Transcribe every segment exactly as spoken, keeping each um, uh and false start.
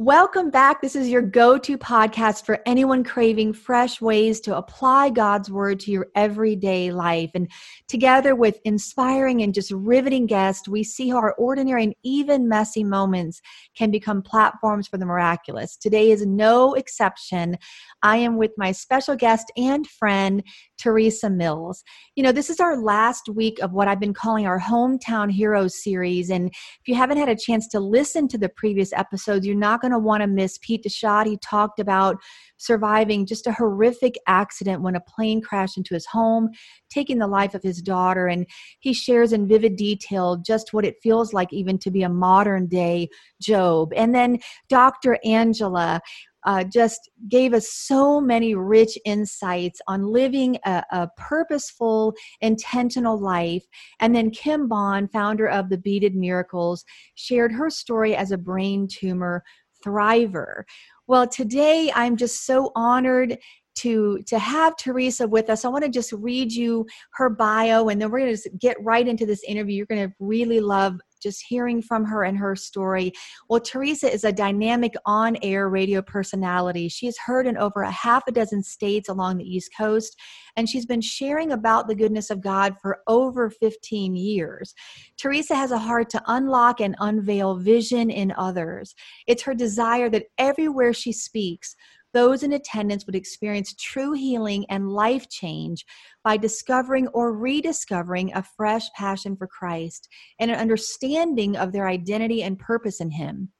Welcome back. This is your go-to podcast for anyone craving fresh ways to apply God's word to your everyday life. And together with inspiring and just riveting guests, we see how our ordinary and even messy moments can become platforms for the miraculous. Today is no exception. I am with my special guest and friend, Teresa Mills. You know, this is our last week of what I've been calling our Hometown Heroes series. And if you haven't had a chance to listen to the previous episodes, you're not going to want to miss Pete Deshaud. He talked about surviving just a horrific accident when a plane crashed into his home, taking the life of his daughter. And he shares in vivid detail just what it feels like even to be a modern day Job. And then Doctor Angela Uh, just gave us so many rich insights on living a, a purposeful, intentional life. And then Kim Bond, founder of The Beaded Miracles, shared her story as a brain tumor thriver. Well, today I'm just so honored to, to have Teresa with us. I want to just read you her bio, and then we're going to get right into this interview. You're going to really love just hearing from her and her story. Well, Teresa is a dynamic on-air radio personality. She's heard in over a half a dozen states along the East Coast, and she's been sharing about the goodness of God for over fifteen years. Teresa has a heart to unlock and unveil vision in others. It's her desire that everywhere she speaks, those in attendance would experience true healing and life change by discovering or rediscovering a fresh passion for Christ and an understanding of their identity and purpose in Him.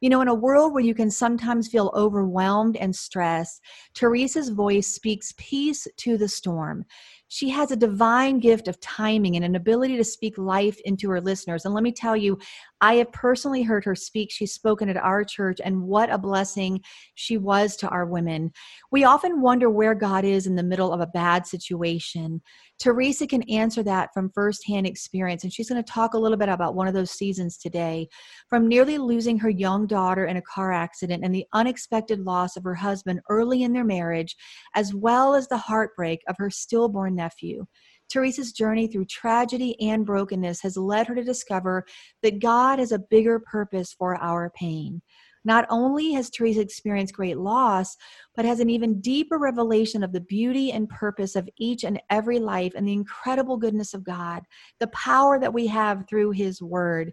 You know, in a world where you can sometimes feel overwhelmed and stressed, Teresa's voice speaks peace to the storm. She has a divine gift of timing and an ability to speak life into her listeners. And let me tell you, I have personally heard her speak. She's spoken at our church, and what a blessing she was to our women. We often wonder where God is in the middle of a bad situation. Teresa can answer that from firsthand experience, and she's going to talk a little bit about one of those seasons today, from nearly losing her young daughter in a car accident and the unexpected loss of her husband early in their marriage, as well as the heartbreak of her stillborn nephew. Teresa's journey through tragedy and brokenness has led her to discover that God has a bigger purpose for our pain. Not only has Teresa experienced great loss, but has an even deeper revelation of the beauty and purpose of each and every life and the incredible goodness of God, the power that we have through His Word.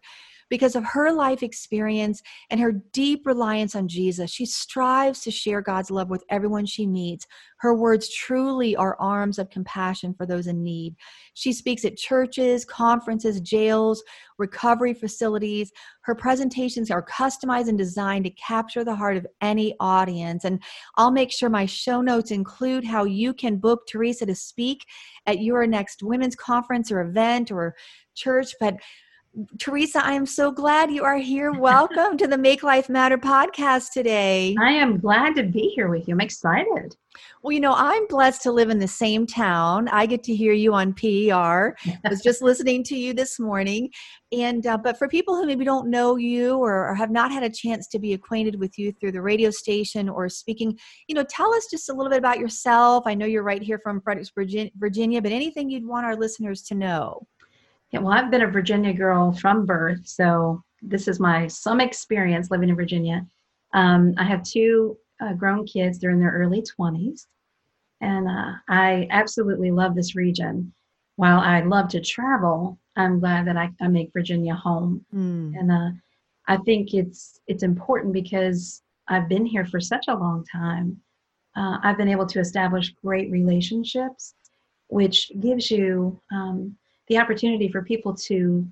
Because of her life experience and her deep reliance on Jesus, she strives to share God's love with everyone she meets. Her words truly are arms of compassion for those in need. She speaks at churches, conferences, jails, recovery facilities. Her presentations are customized and designed to capture the heart of any audience. And I'll make sure my show notes include how you can book Teresa to speak at your next women's conference or event or church. But Teresa, I am so glad you are here. Welcome to the Make Life Matter podcast today. I am glad to be here with you. I'm excited. Well, you know, I'm blessed to live in the same town. I get to hear you on P E R. I was just listening to you this morning. And uh, but for people who maybe don't know you or, or have not had a chance to be acquainted with you through the radio station or speaking, you know, tell us just a little bit about yourself. I know you're right here from Fredericksburg, Virginia, but anything you'd want our listeners to know. Yeah, well, I've been a Virginia girl from birth, so this is my some experience living in Virginia. Um, I have two uh, grown kids. They're in their early twenties, and uh, I absolutely love this region. While I love to travel, I'm glad that I, I make Virginia home. Mm. And uh, I think it's it's important because I've been here for such a long time. Uh, I've been able to establish great relationships, which gives you um, the opportunity for people to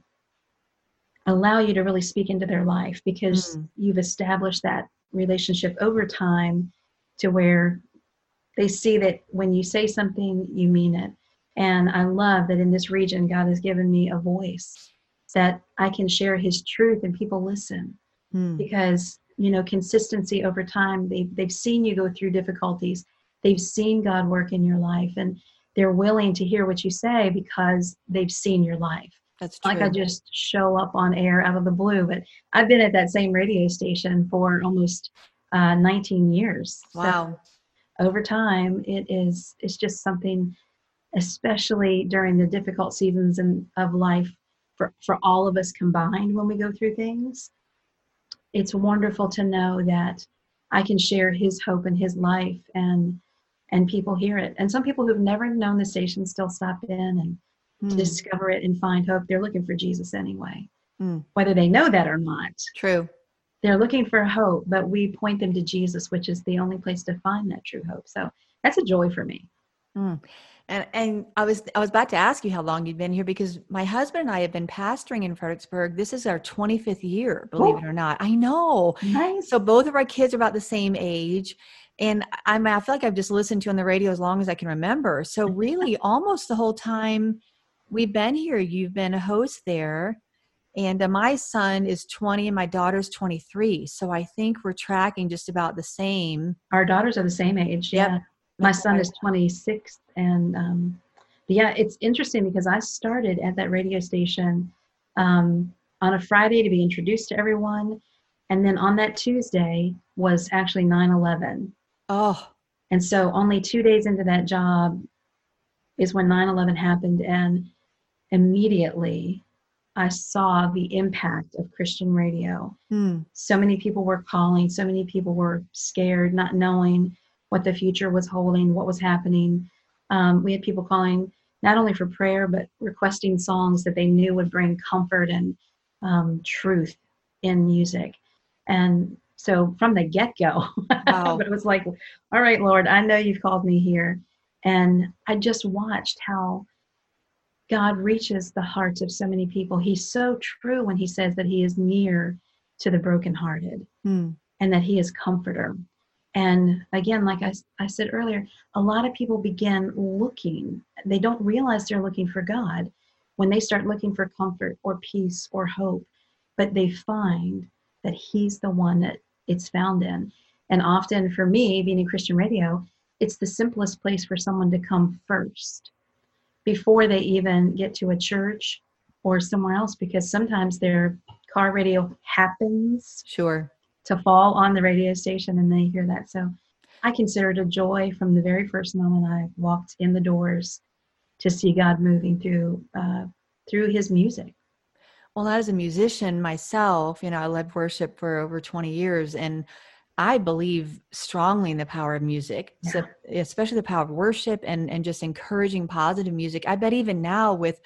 allow you to really speak into their life because mm. you've established that relationship over time to where they see that when you say something, you mean it. And I love that in this region, God has given me a voice that I can share His truth and people listen mm. because, you know, consistency over time, they've, they've seen you go through difficulties. They've seen God work in your life. And they're willing to hear what you say because they've seen your life. That's true. Like I just show up on air out of the blue, but I've been at that same radio station for almost uh, nineteen years. Wow. So over time, it is, it's just something, especially during the difficult seasons in, of life for, for all of us combined when we go through things. It's wonderful to know that I can share his hope and his life, and and people hear it. And some people who've never known the station still stop in and mm. discover it and find hope. They're looking for Jesus anyway, mm. whether they know that or not. True. They're looking for hope, but we point them to Jesus, which is the only place to find that true hope. So that's a joy for me. Mm. And and I was I was about to ask you how long you'd been here, because my husband and I have been pastoring in Fredericksburg. This is our twenty-fifth year, believe oh. it or not. I know. Nice. So both of our kids are about the same age. And I'm, I feel like I've just listened to you on the radio as long as I can remember. So really almost the whole time we've been here, you've been a host there. And uh, my son is twenty and my daughter's twenty-three. So I think we're tracking just about the same. Our daughters are the same age. Yep. Yeah. My son is twenty-six. And um, yeah, it's interesting because I started at that radio station um, on a Friday to be introduced to everyone. And then on that Tuesday was actually nine eleven. Oh. And so only two days into that job is when nine eleven happened. And immediately I saw the impact of Christian radio. Mm. So many people were calling. So many people were scared, not knowing what the future was holding, what was happening. Um, we had people calling not only for prayer, but requesting songs that they knew would bring comfort and um, truth in music. And so from the get-go, wow. It was like, all right, Lord, I know you've called me here. And I just watched how God reaches the hearts of so many people. He's so true when he says that he is near to the brokenhearted hmm. and that he is comforter. And again, like I, I said earlier, a lot of people begin looking. They don't realize they're looking for God when they start looking for comfort or peace or hope, but they find that he's the one that it's found in. And often for me, being in Christian radio, it's the simplest place for someone to come first before they even get to a church or somewhere else, because sometimes their car radio happens sure. to fall on the radio station and they hear that. So I consider it a joy from the very first moment I walked in the doors to see God moving through uh, through his music. Well, as a musician myself, you know, I led worship for over twenty years, and I believe strongly in the power of music, yeah. so especially the power of worship and, and just encouraging positive music. I bet even now with,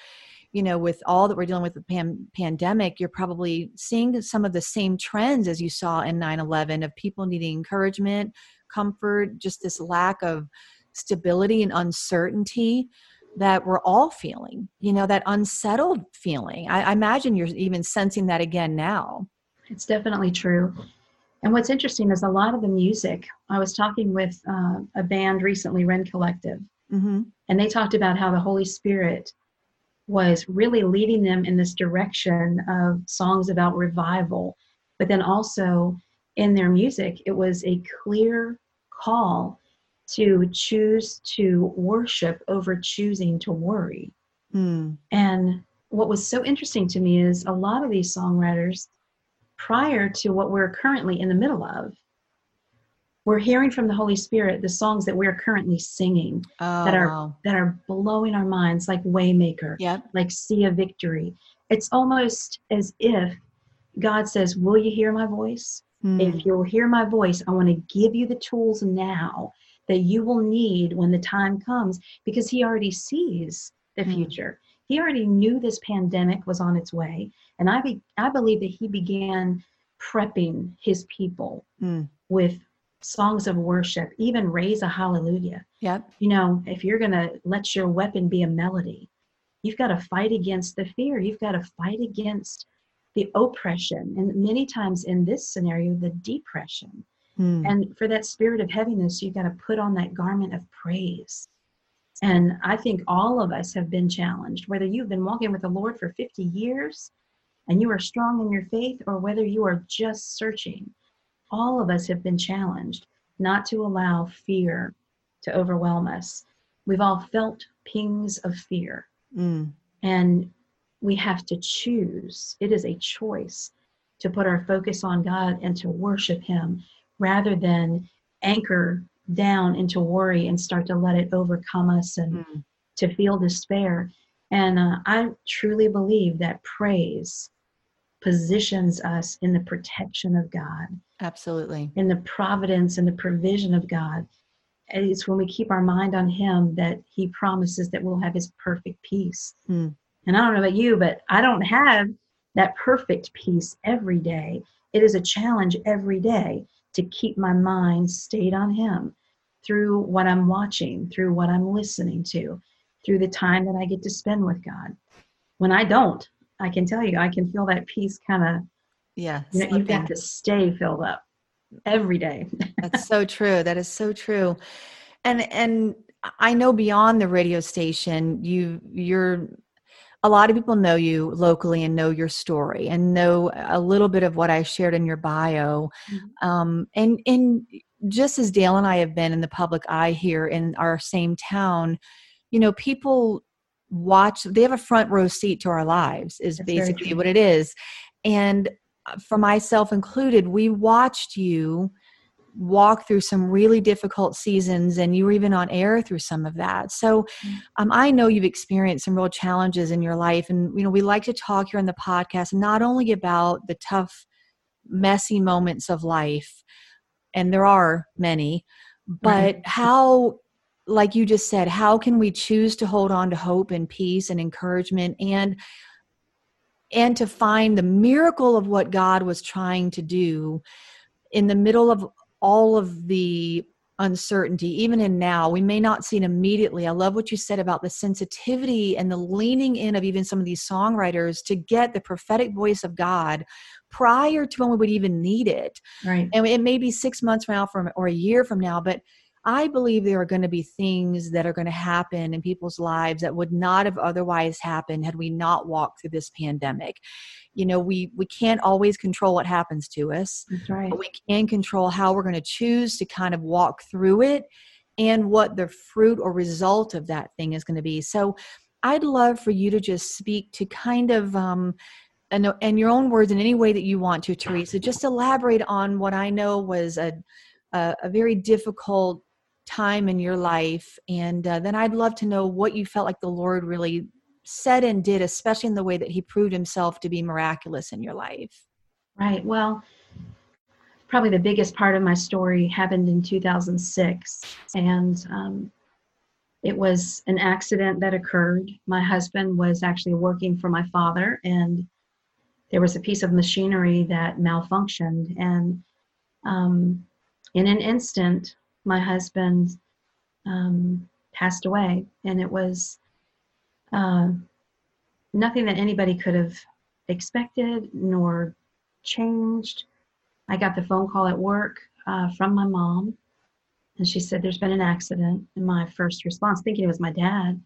you know, with all that we're dealing with the pan- pandemic, you're probably seeing some of the same trends as you saw in nine eleven of people needing encouragement, comfort, just this lack of stability and uncertainty that we're all feeling, you know, that unsettled feeling. I, I imagine you're even sensing that again now. It's definitely true. And what's interesting is a lot of the music, I was talking with uh, a band recently, Rend Collective, mm-hmm. and they talked about how the Holy Spirit was really leading them in this direction of songs about revival. But then also in their music, it was a clear call to choose to worship over choosing to worry. Mm. And what was so interesting to me is a lot of these songwriters, prior to what we're currently in the middle of, we're hearing from the Holy Spirit the songs that we're currently singing oh, that are wow. that are blowing our minds, like Waymaker, yep. like See a Victory. It's almost as if God says, will you hear my voice? Mm. If you'll hear my voice, I want to give you the tools now that you will need when the time comes, because he already sees the future. Mm. He already knew this pandemic was on its way. And I be, I believe that he began prepping his people mm. with songs of worship, even Raise a Hallelujah. Yep. You know, if you're going to let your weapon be a melody, you've got to fight against the fear. You've got to fight against the oppression. And many times in this scenario, the depression. And for that spirit of heaviness, you've got to put on that garment of praise. And I think all of us have been challenged, whether you've been walking with the Lord for fifty years and you are strong in your faith, or whether you are just searching. All of us have been challenged not to allow fear to overwhelm us, We've all felt pings of fear. Mm. And we have to choose. It is a choice to put our focus on God and to worship Him rather than anchor down into worry and start to let it overcome us and mm. to feel despair. And uh, I truly believe that praise positions us in the protection of God. Absolutely. In the providence and the provision of God. It's when we keep our mind on Him that He promises that we'll have His perfect peace. Mm. And I don't know about you, but I don't have that perfect peace every day. It is a challenge every day to keep my mind stayed on Him through what I'm watching, through what I'm listening to, through the time that I get to spend with God. When I don't, I can tell you, I can feel that peace kind of, yeah, you know, you've got to stay filled up every day. That's so true. That is so true. And, and I know beyond the radio station, you, you're, a lot of people know you locally and know your story and know a little bit of what I shared in your bio. Mm-hmm. Um, and, and just as Dale and I have been in the public eye here in our same town, you know, people watch, they have a front row seat to our lives is That's basically what it is. And for myself included, we watched you walk through some really difficult seasons, and you were even on air through some of that. So um, I know you've experienced some real challenges in your life. And, you know, we like to talk here on the podcast, not only about the tough, messy moments of life, and there are many, but right. how, like you just said, how can we choose to hold on to hope and peace and encouragement and, and to find the miracle of what God was trying to do in the middle of all of the uncertainty, even in now, we may not see it immediately. I love what you said about the sensitivity and the leaning in of even some of these songwriters to get the prophetic voice of God prior to when we would even need it. Right. And it may be six months from now from, or a year from now, but I believe there are going to be things that are going to happen in people's lives that would not have otherwise happened had we not walked through this pandemic. You know, we, we can't always control what happens to us, That's right. but we can control how we're going to choose to kind of walk through it and what the fruit or result of that thing is going to be. So I'd love for you to just speak to kind of, um, and, and your own words in any way that you want to, Teresa, just elaborate on what I know was a, a, a very difficult time in your life. And uh, then I'd love to know what you felt like the Lord really said and did, especially in the way that He proved Himself to be miraculous in your life. Right. Well, probably the biggest part of my story happened in two thousand six. And um, it was an accident that occurred. My husband was actually working for my father, and there was a piece of machinery that malfunctioned. And um, in an instant, my husband um, passed away, and it was uh, nothing that anybody could have expected nor changed. I got the phone call at work uh, from my mom, and she said, "There's been an accident." And my first response, thinking it was my dad,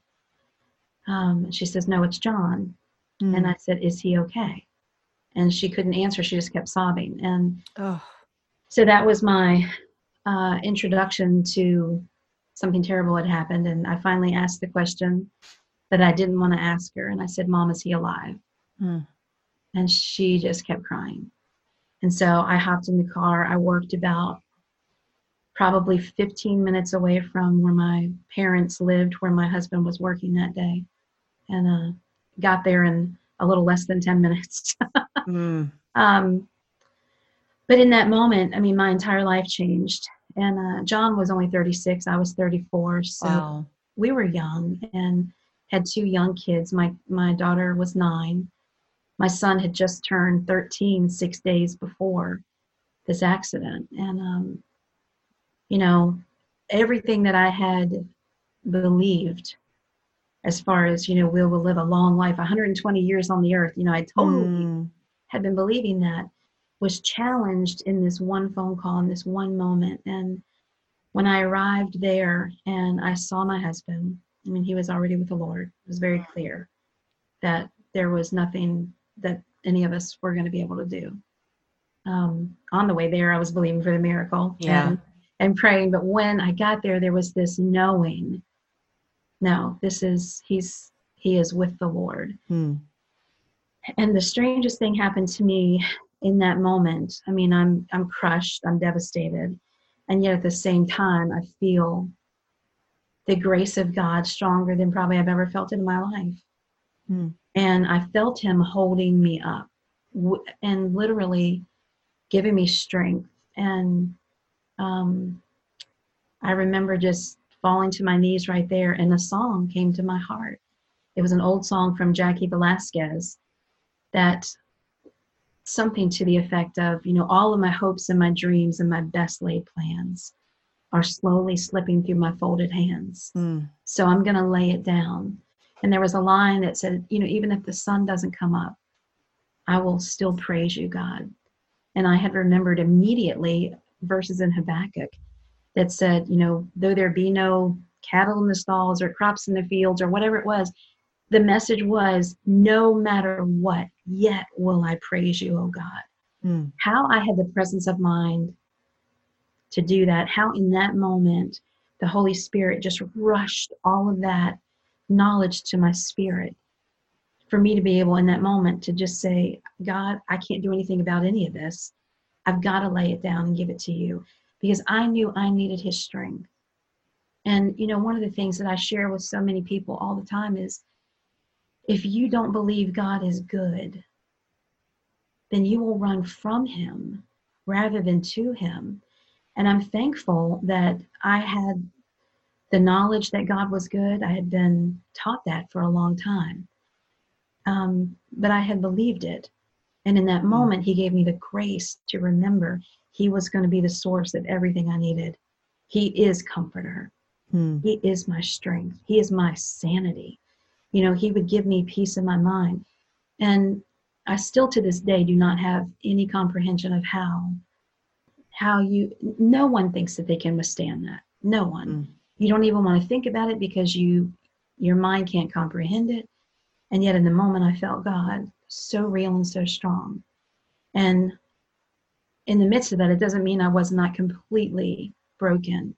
um, she says, "No, it's John." Mm. And I said, "Is he okay?" And she couldn't answer. She just kept sobbing. And oh. so that was my Uh, introduction to something terrible had happened. And I finally asked the question that I didn't want to ask her. And I said, "Mom, is he alive?" Mm. And she just kept crying. And so I hopped in the car. I worked about probably fifteen minutes away from where my parents lived, where my husband was working that day, and uh, got there in a little less than ten minutes. mm. um, but in that moment, I mean, my entire life changed. And uh, John was only thirty-six. I was thirty-four. So wow. we were young and had two young kids. My my daughter was nine. My son had just turned thirteen six days before this accident. And, um, you know, everything that I had believed as far as, you know, we will live a long life, one hundred twenty years on the earth. You know, I totally mm. had been believing that, was challenged in this one phone call, in this one moment. And when I arrived there and I saw my husband, I mean, he was already with the Lord. It was very clear that there was nothing that any of us were going to be able to do. Um, on the way there, I was believing for the miracle yeah. and, and praying. But when I got there, there was this knowing No, this is, he's, he is with the Lord. Hmm. And the strangest thing happened to me in that moment. I mean, I'm, I'm crushed, I'm devastated. And yet at the same time, I feel the grace of God stronger than probably I've ever felt it in my life. Hmm. And I felt him holding me up w- and literally giving me strength. And um, I remember just falling to my knees right there, and a song came to my heart. It was an old song from Jackie Velasquez that something to the effect of, you know, all of my hopes and my dreams and my best laid plans are slowly slipping through my folded hands. Mm. So I'm going to lay it down. And there was a line that said, you know, even if the sun doesn't come up, I will still praise you, God. And I had remembered immediately verses in Habakkuk that said, you know, though there be no cattle in the stalls or crops in the fields or whatever it was, the message was, no matter what, yet will I praise you, oh God. Mm. How I had the presence of mind to do that, how in that moment, the Holy Spirit just rushed all of that knowledge to my spirit for me to be able in that moment to just say, God, I can't do anything about any of this. I've got to lay it down and give it to you, because I knew I needed his strength. And, you know, one of the things that I share with so many people all the time is, if you don't believe God is good, then you will run from him rather than to him. And I'm thankful that I had the knowledge that God was good. I had been taught that for a long time. Um, but I had believed it. And in that moment, he gave me the grace to remember he was going to be the source of everything I needed. He is comforter. Hmm. He is my strength. He is my sanity. You know, he would give me peace of my mind. And I still to this day do not have any comprehension of how, how you, no one thinks that they can withstand that. No one. Mm. You don't even want to think about it because you, your mind can't comprehend it. And yet in the moment I felt God so real and so strong. And in the midst of that, it doesn't mean I was not completely broken,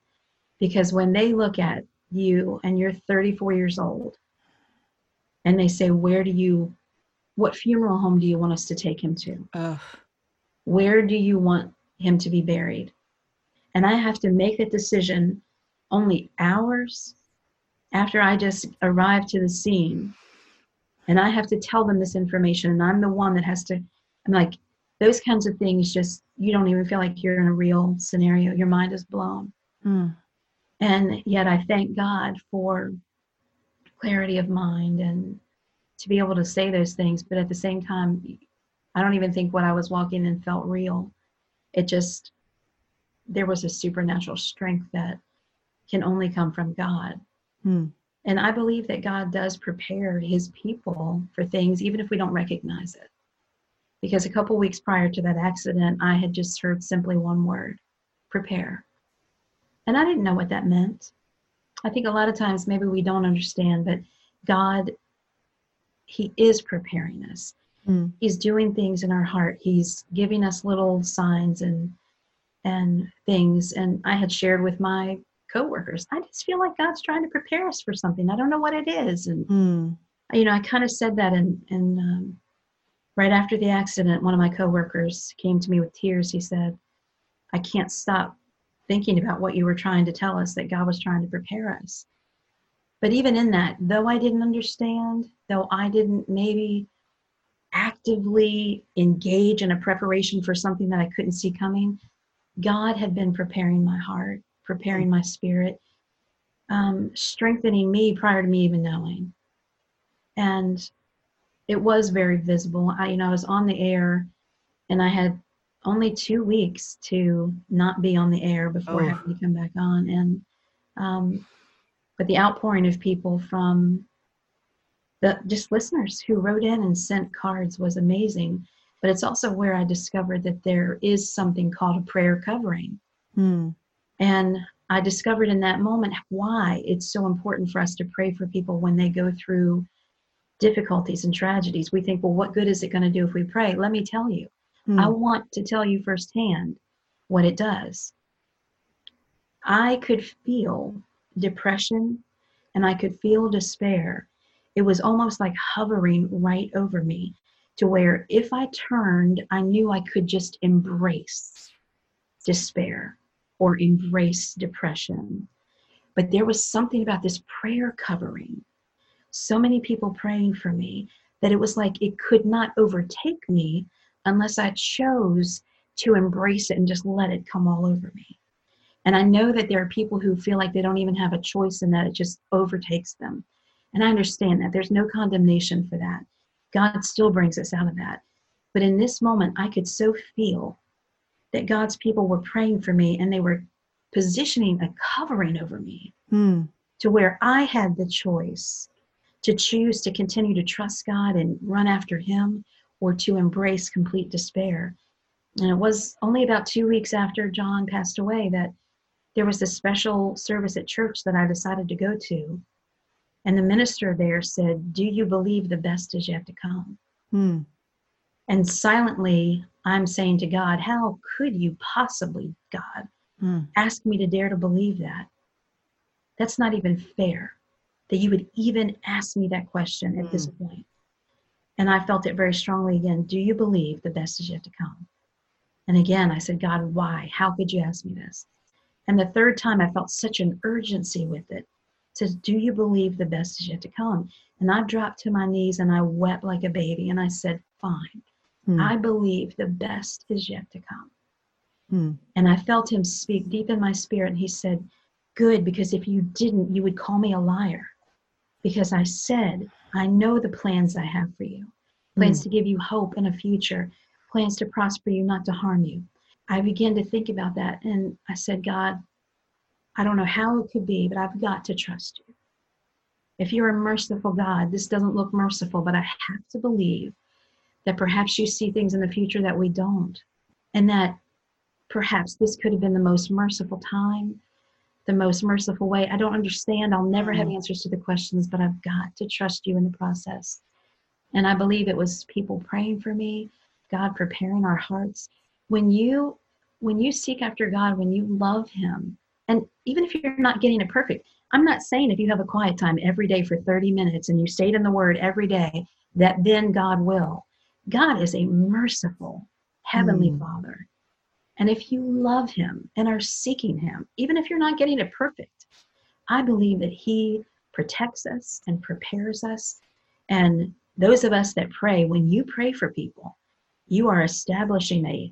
because when they look at you and you're thirty-four years old and they say, where do you, what funeral home do you want us to take him to? Ugh. Where do you want him to be buried? And I have to make that decision only hours after I just arrived to the scene. And I have to tell them this information. And I'm the one that has to, I'm like, those kinds of things just, you don't even feel like you're in a real scenario. Your mind is blown. Mm. And yet I thank God for clarity of mind and to be able to say those things. But at the same time, I don't even think what I was walking in felt real. It just, there was a supernatural strength that can only come from God. Mm. And I believe that God does prepare his people for things, even if we don't recognize it. Because a couple weeks prior to that accident, I had just heard simply one word, prepare. And I didn't know what that meant. I think a lot of times maybe we don't understand, but God, he is preparing us. Mm. He's doing things in our heart. He's giving us little signs and and things. And I had shared with my coworkers, I just feel like God's trying to prepare us for something. I don't know what it is. And, mm. you know, I kind of said that in, in um right after the accident, one of my coworkers came to me with tears. He said, I can't stop thinking about what you were trying to tell us, that God was trying to prepare us. But even in that, though I didn't understand, though I didn't maybe actively engage in a preparation for something that I couldn't see coming, God had been preparing my heart, preparing my spirit, um, strengthening me prior to me even knowing. And it was very visible. I, you know, I was on the air, and I had only two weeks to not be on the air before oh. having to come back on. And, um, but the outpouring of people from the just listeners who wrote in and sent cards was amazing. But it's also where I discovered that there is something called a prayer covering. Hmm. And I discovered in that moment why it's so important for us to pray for people when they go through difficulties and tragedies. We think, well, what good is it going to do if we pray? Let me tell you. Mm. I want to tell you firsthand what it does. I could feel depression and I could feel despair. It was almost like hovering right over me, to where if I turned, I knew I could just embrace despair or embrace depression. But there was something about this prayer covering, so many people praying for me, that it was like it could not overtake me unless I chose to embrace it and just let it come all over me. And I know that there are people who feel like they don't even have a choice in that, it just overtakes them. And I understand that. There's no condemnation for that. God still brings us out of that. But in this moment, I could so feel that God's people were praying for me, and they were positioning a covering over me mm. to where I had the choice to choose to continue to trust God and run after him, or to embrace complete despair. And it was only about two weeks after John passed away that there was this special service at church that I decided to go to. And the minister there said, "Do you believe the best is yet to come?" Hmm. And silently, I'm saying to God, how could you possibly, God, hmm. ask me to dare to believe that? That's not even fair that you would even ask me that question at hmm. this point. And I felt it very strongly again. Do you believe the best is yet to come? And again, I said, God, why? How could you ask me this? And the third time, I felt such an urgency with it. Says, do you believe the best is yet to come? And I dropped to my knees and I wept like a baby. And I said, fine, mm. I believe the best is yet to come. Mm. And I felt him speak deep in my spirit. And he said, good, because if you didn't, you would call me a liar. Because I said, I know the plans I have for you. Plans mm. to give you hope and a future. Plans to prosper you, not to harm you. I began to think about that. And I said, God, I don't know how it could be, but I've got to trust you. If you're a merciful God, this doesn't look merciful, but I have to believe that perhaps you see things in the future that we don't, and that perhaps this could have been the most merciful time, the most merciful way. I don't understand. I'll never have answers to the questions, but I've got to trust you in the process. And I believe it was people praying for me, God preparing our hearts. When you, when you seek after God, when you love him, and even if you're not getting it perfect, I'm not saying if you have a quiet time every day for thirty minutes and you stayed in the word every day, that then God will. God is a merciful heavenly mm. Father. And if you love him and are seeking him, even if you're not getting it perfect, I believe that he protects us and prepares us. And those of us that pray, when you pray for people, you are establishing a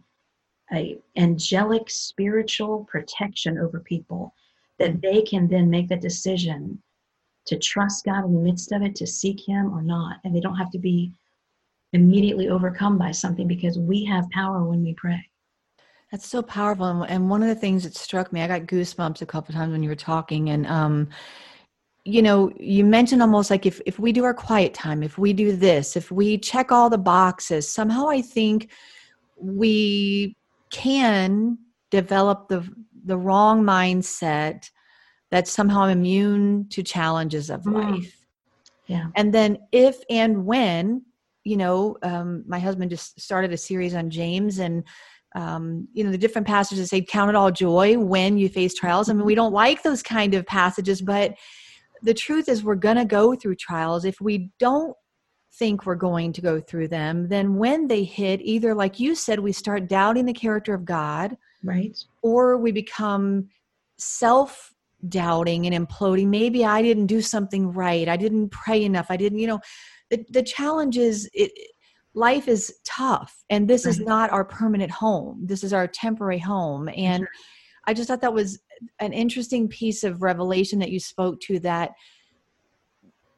A angelic spiritual protection over people, that they can then make the decision to trust God in the midst of it, to seek him or not. And they don't have to be immediately overcome by something, because we have power when we pray. That's so powerful. And one of the things that struck me, I got goosebumps a couple of times when you were talking, and um, you know, you mentioned almost like if, if we do our quiet time, if we do this, if we check all the boxes, somehow I think we can develop the the wrong mindset that somehow I'm immune to challenges of mm. life. Yeah. And then if and when, you know, um, my husband just started a series on James, and, um, you know, the different passages say, count it all joy when you face trials. I mean, we don't like those kind of passages, but the truth is we're going to go through trials. If we don't think we're going to go through them, then when they hit, either like you said, we start doubting the character of God, right? Or we become self-doubting and imploding. Maybe I didn't do something right. I didn't pray enough. I didn't, you know, the, the challenge is it, life is tough, and this right. is not our permanent home. This is our temporary home. And sure. I just thought that was an interesting piece of revelation that you spoke to, that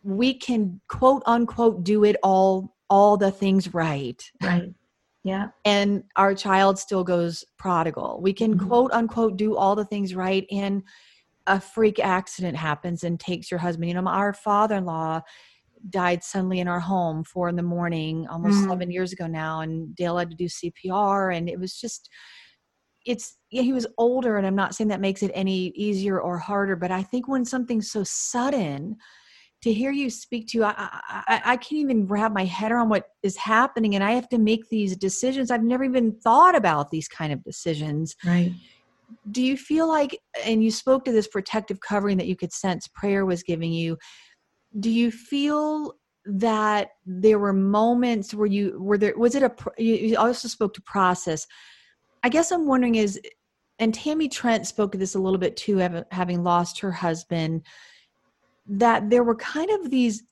we can quote unquote do it all, all the things right. Right. Yeah. And our child still goes prodigal. We can mm-hmm. quote unquote do all the things right, and a freak accident happens and takes your husband. You know, our father-in-law died suddenly in our home four in the morning, almost mm-hmm. seven years ago now. And Dale had to do C P R, and it was just, it's, yeah, he was older, and I'm not saying that makes it any easier or harder, but I think when something's so sudden, to hear you speak to, I, I, I can't even wrap my head around what is happening, and I have to make these decisions. I've never even thought about these kind of decisions. Right. do you feel like, and you spoke to this protective covering that you could sense prayer was giving you, do you feel that there were moments where you, were there, was it a, you also spoke to process. I guess I'm wondering is, and Tammy Trent spoke to this a little bit too, having lost her husband, that there were kind of these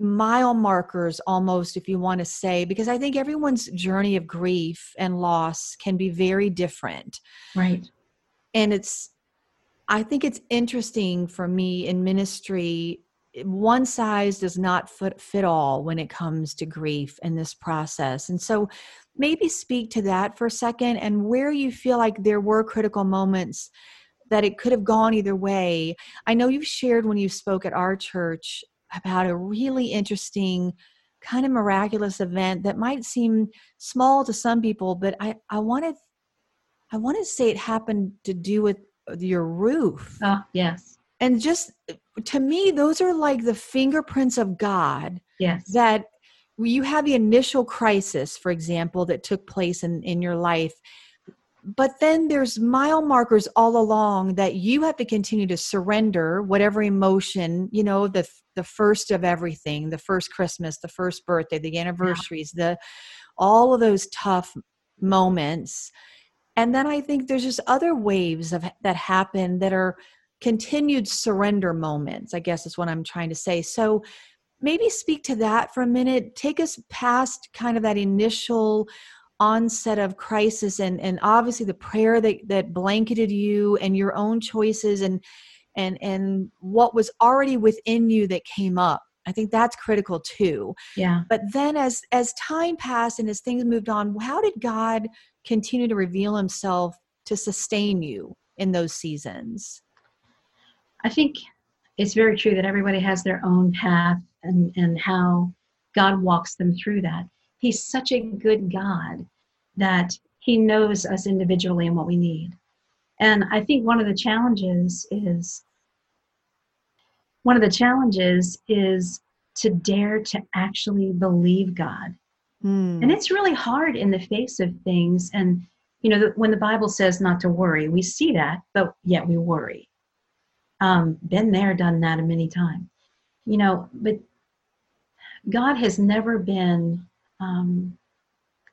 mile markers almost, if you want to say, because I think everyone's journey of grief and loss can be very different. Right. And it's, I think it's interesting for me in ministry, one size does not fit, fit all when it comes to grief and this process. And so maybe speak to that for a second and where you feel like there were critical moments that it could have gone either way. I know you've shared when you spoke at our church about a really interesting kind of miraculous event that might seem small to some people, but I, I want to, I want to say it happened to do with your roof. Oh, yes. And just to me, those are like the fingerprints of God. Yes. That you have the initial crisis, for example, that took place in, in your life, but then there's mile markers all along that you have to continue to surrender whatever emotion, you know, the the first of everything, the first Christmas, the first birthday, the anniversaries, yeah. the all of those tough moments. And then I think there's just other waves of that happen that are continued surrender moments, I guess is what I'm trying to say. So maybe speak to that for a minute. Take us past kind of that initial onset of crisis and, and obviously the prayer that, that blanketed you and your own choices and, and, and what was already within you that came up. I think that's critical too. Yeah. But then as, as time passed and as things moved on, how did God continue to reveal himself to sustain you in those seasons? I think it's very true that everybody has their own path and, and how God walks them through that. He's such a good God that he knows us individually and what we need. And I think one of the challenges is, one of the challenges is to dare to actually believe God. Mm. And it's really hard in the face of things. And, you know, when the Bible says not to worry, we see that, but yet we worry. Um, been there, done that a many times, you know, but God has never been Um,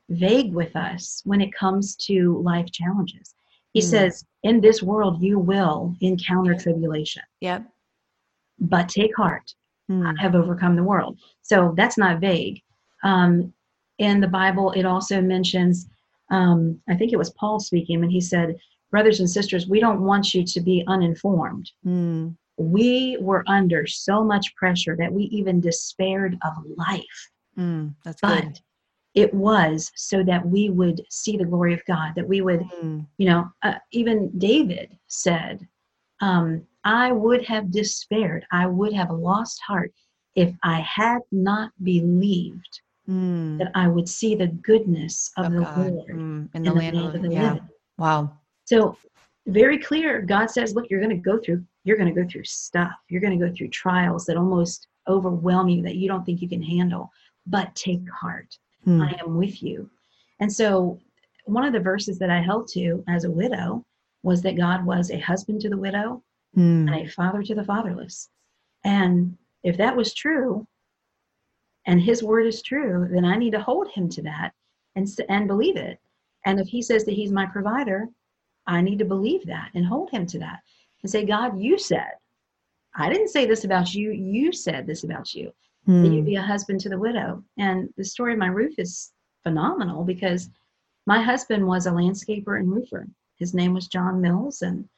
vague with us when it comes to life challenges. He mm. says, in this world, you will encounter yep. tribulation. Yep. But take heart. Mm. I have overcome the world. So that's not vague. Um, in the Bible, it also mentions, um, I think it was Paul speaking, and he said, brothers and sisters, we don't want you to be uninformed. Mm. We were under so much pressure that we even despaired of life. Mm, that's but good. It was so that we would see the glory of God, that we would, mm. you know, uh, even David said, um, I would have despaired. I would have lost heart if I had not believed mm. that I would see the goodness of, of the God. Lord mm. in the, the land, land of the yeah. living. Wow. So very clear. God says, look, you're going to go through, you're going to go through stuff. You're going to go through trials that almost overwhelm you that you don't think you can handle. But take heart, hmm. I am with you. And so one of the verses that I held to as a widow was that God was a husband to the widow hmm. and a father to the fatherless. And if that was true, and his word is true, then I need to hold him to that and, and believe it. And if he says that he's my provider, I need to believe that and hold him to that and say, God, you said, I didn't say this about you. You said this about you. That you'd be a husband to the widow. And the story of my roof is phenomenal because my husband was a landscaper and roofer. His name was John Mills, and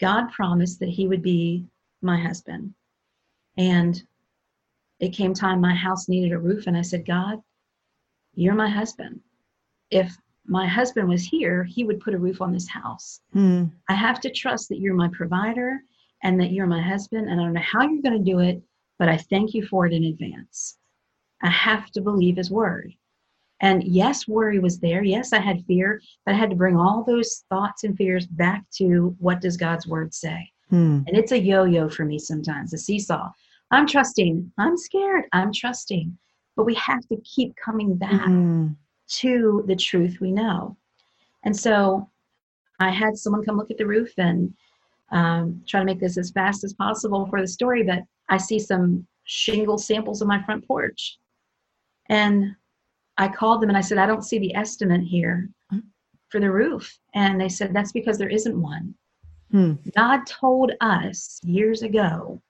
God promised that he would be my husband. And it came time my house needed a roof, and I said, God, you're my husband. If my husband was here, he would put a roof on this house. Mm. I have to trust that you're my provider and that you're my husband, and I don't know how you're going to do it, but I thank you for it in advance. I have to believe his word. And yes, worry was there. Yes, I had fear, but I had to bring all those thoughts and fears back to what does God's word say? Hmm. And it's a yo-yo for me sometimes, a seesaw. I'm trusting. I'm scared. I'm trusting. But we have to keep coming back hmm. to the truth we know. And so I had someone come look at the roof and um, try to make this as fast as possible for the story, but I see some shingle samples of my front porch. And I called them and I said, I don't see the estimate here for the roof. And they said, that's because there isn't one. Hmm. God told us years ago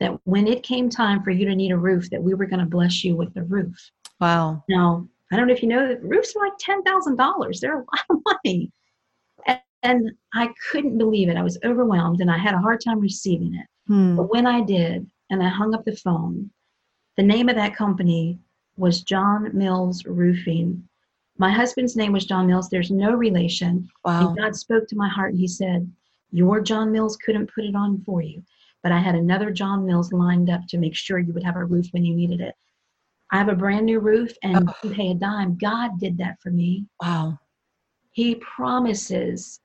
that when it came time for you to need a roof, that we were going to bless you with the roof. Wow. Now, I don't know if you know that roofs are like ten thousand dollars. They're a lot of money. And, and I couldn't believe it. I was overwhelmed and I had a hard time receiving it. Hmm. But when I did, and I hung up the phone, the name of that company was John Mills Roofing. My husband's name was John Mills. There's no relation. Wow. And God spoke to my heart and he said, your John Mills couldn't put it on for you. But I had another John Mills lined up to make sure you would have a roof when you needed it. I have a brand new roof and oh. you pay a dime. God did that for me. Wow. He promises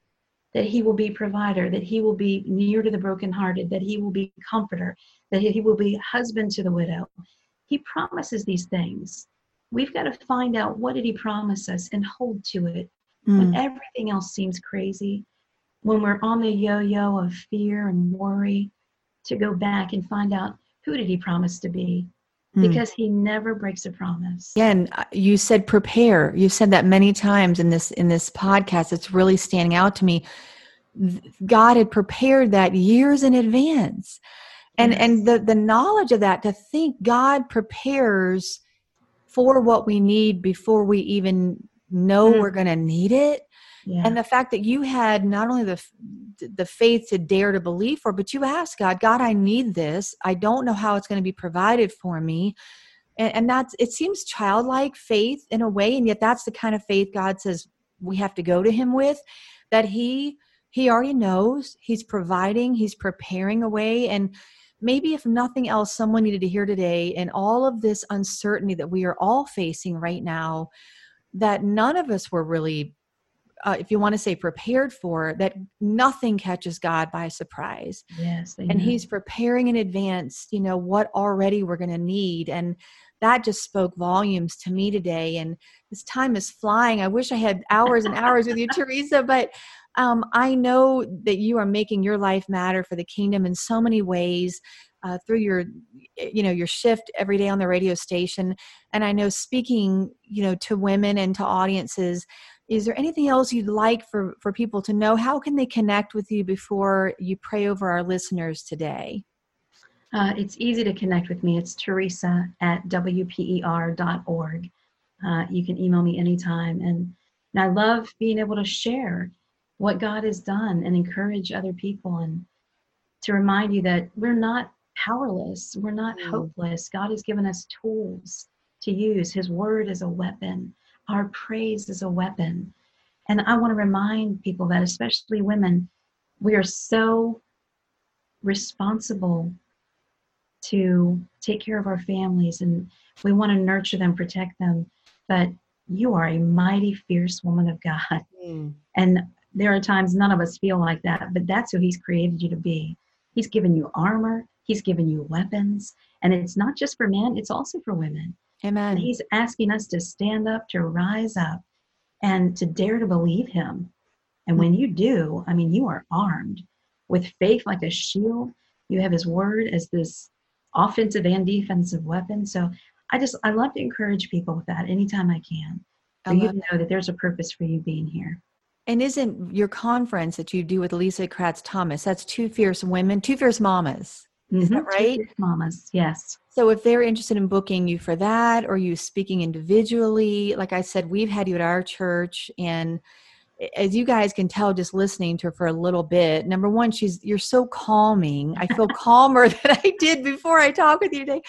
that he will be provider, that he will be near to the brokenhearted, that he will be comforter, that he will be husband to the widow. He promises these things. We've got to find out what did he promise us and hold to it. Mm. When everything else seems crazy, when we're on the yo-yo of fear and worry, to go back and find out who did he promise to be, because mm. he never breaks a promise. Yeah, and you said prepare. You've said that many times in this in this podcast. It's really standing out to me. God had prepared that years in advance. And yes. and the, the knowledge of that, to think God prepares for what we need before we even know mm. we're going to need it. Yeah. And the fact that you had not only the the faith to dare to believe for, but you asked God, God, I need this. I don't know how it's going to be provided for me. And, and that's, it seems childlike faith in a way. And yet that's the kind of faith God says we have to go to him with, that he, he already knows, he's providing, he's preparing a way. And maybe if nothing else, someone needed to hear today, and all of this uncertainty that we are all facing right now, that none of us were really Uh, if you want to say prepared for, that nothing catches God by surprise. Yes, and he's preparing in advance, you know, what already we're going to need. And that just spoke volumes to me today. And this time is flying. I wish I had hours and hours with you, Teresa, but um, I know that you are making your life matter for the kingdom in so many ways. Uh, through your, you know, your shift every day on the radio station. And I know speaking, you know, to women and to audiences, is there anything else you'd like for, for people to know? How can they connect with you before you pray over our listeners today? Uh, it's easy to connect with me. It's Teresa at W P E R dot org. Uh, you can email me anytime. And, and I love being able to share what God has done and encourage other people, and to remind you that we're not powerless. We're not hopeless. God has given us tools to use. His word is a weapon. Our praise is a weapon. And I want to remind people that, especially women, we are so responsible to take care of our families, and we want to nurture them, protect them. But you are a mighty, fierce woman of God. Mm. And there are times none of us feel like that, but that's who he's created you to be. He's given you armor. He's given you weapons. And it's not just for men, it's also for women. Amen. And he's asking us to stand up, to rise up, and to dare to believe him. And when you do, I mean, you are armed with faith like a shield. You have his word as this offensive and defensive weapon. So I just, I love to encourage people with that anytime I can. So you know that there's a purpose for you being here. And isn't your conference that you do with Lisa Kratz Thomas, that's Two Fierce Women, Two Fierce Mamas. Is mm-hmm. that right? Mamas, yes. So if they're interested in booking you for that, or you speaking individually, like I said, we've had you at our church, and as you guys can tell, just listening to her for a little bit, number one, she's, you're so calming. I feel calmer than I did before I talk with you today,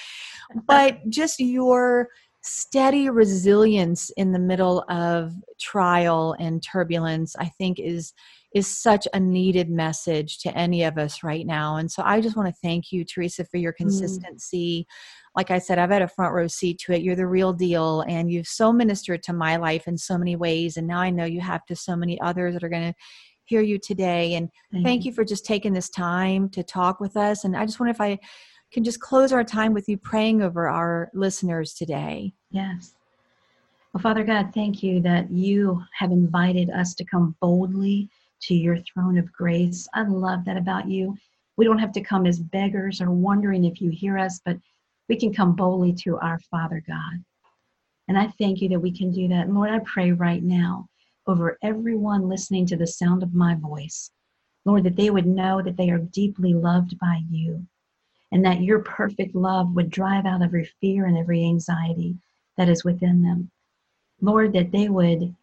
but just your steady resilience in the middle of trial and turbulence, I think is is such a needed message to any of us right now. And so I just want to thank you, Teresa, for your consistency. Mm. Like I said, I've had a front row seat to it. You're the real deal, and you've so ministered to my life in so many ways. And now I know you have to so many others that are going to hear you today. And thank, thank you for just taking this time to talk with us. And I just wonder if I can just close our time with you praying over our listeners today. Yes. Well, Father God, thank you that you have invited us to come boldly to your throne of grace. I love that about you. We don't have to come as beggars or wondering if you hear us, but we can come boldly to our Father God. And I thank you that we can do that. And Lord, I pray right now over everyone listening to the sound of my voice, Lord, that they would know that they are deeply loved by you, and that your perfect love would drive out every fear and every anxiety that is within them. Lord, that they would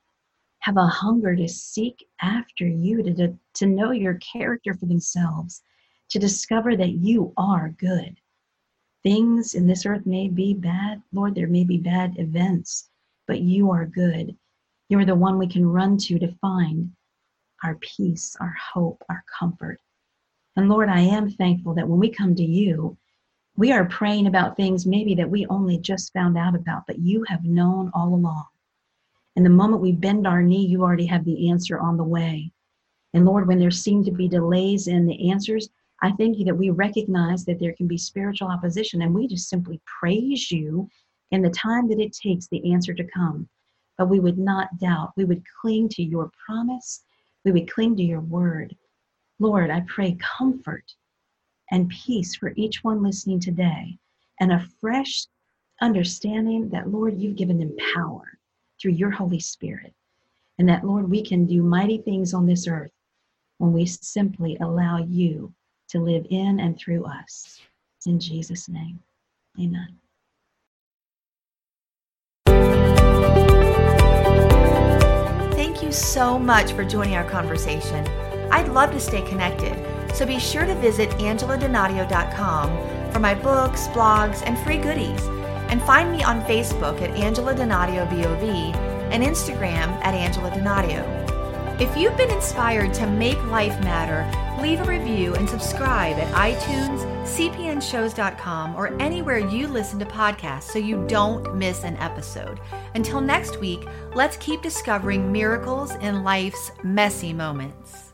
have a hunger to seek after you, to, to, to know your character for themselves, to discover that you are good. Things in this earth may be bad, Lord, there may be bad events, but you are good. You are the one we can run to to find our peace, our hope, our comfort. And Lord, I am thankful that when we come to you, we are praying about things maybe that we only just found out about, but you have known all along. And the moment we bend our knee, you already have the answer on the way. And Lord, when there seem to be delays in the answers, I thank you that we recognize that there can be spiritual opposition, and we just simply praise you in the time that it takes the answer to come. But we would not doubt. We would cling to your promise. We would cling to your word. Lord, I pray comfort and peace for each one listening today, and a fresh understanding that, Lord, you've given them power through your Holy Spirit, and that, Lord, we can do mighty things on this earth when we simply allow you to live in and through us. In Jesus' name, amen. Thank you so much for joining our conversation. I'd love to stay connected, so be sure to visit Angela Donadio dot com for my books, blogs, and free goodies. And find me on Facebook at Angela Donadio V O V and Instagram at Angela Donadio. If you've been inspired to make life matter, leave a review and subscribe at iTunes, c p n shows dot com, or anywhere you listen to podcasts so you don't miss an episode. Until next week, let's keep discovering miracles in life's messy moments.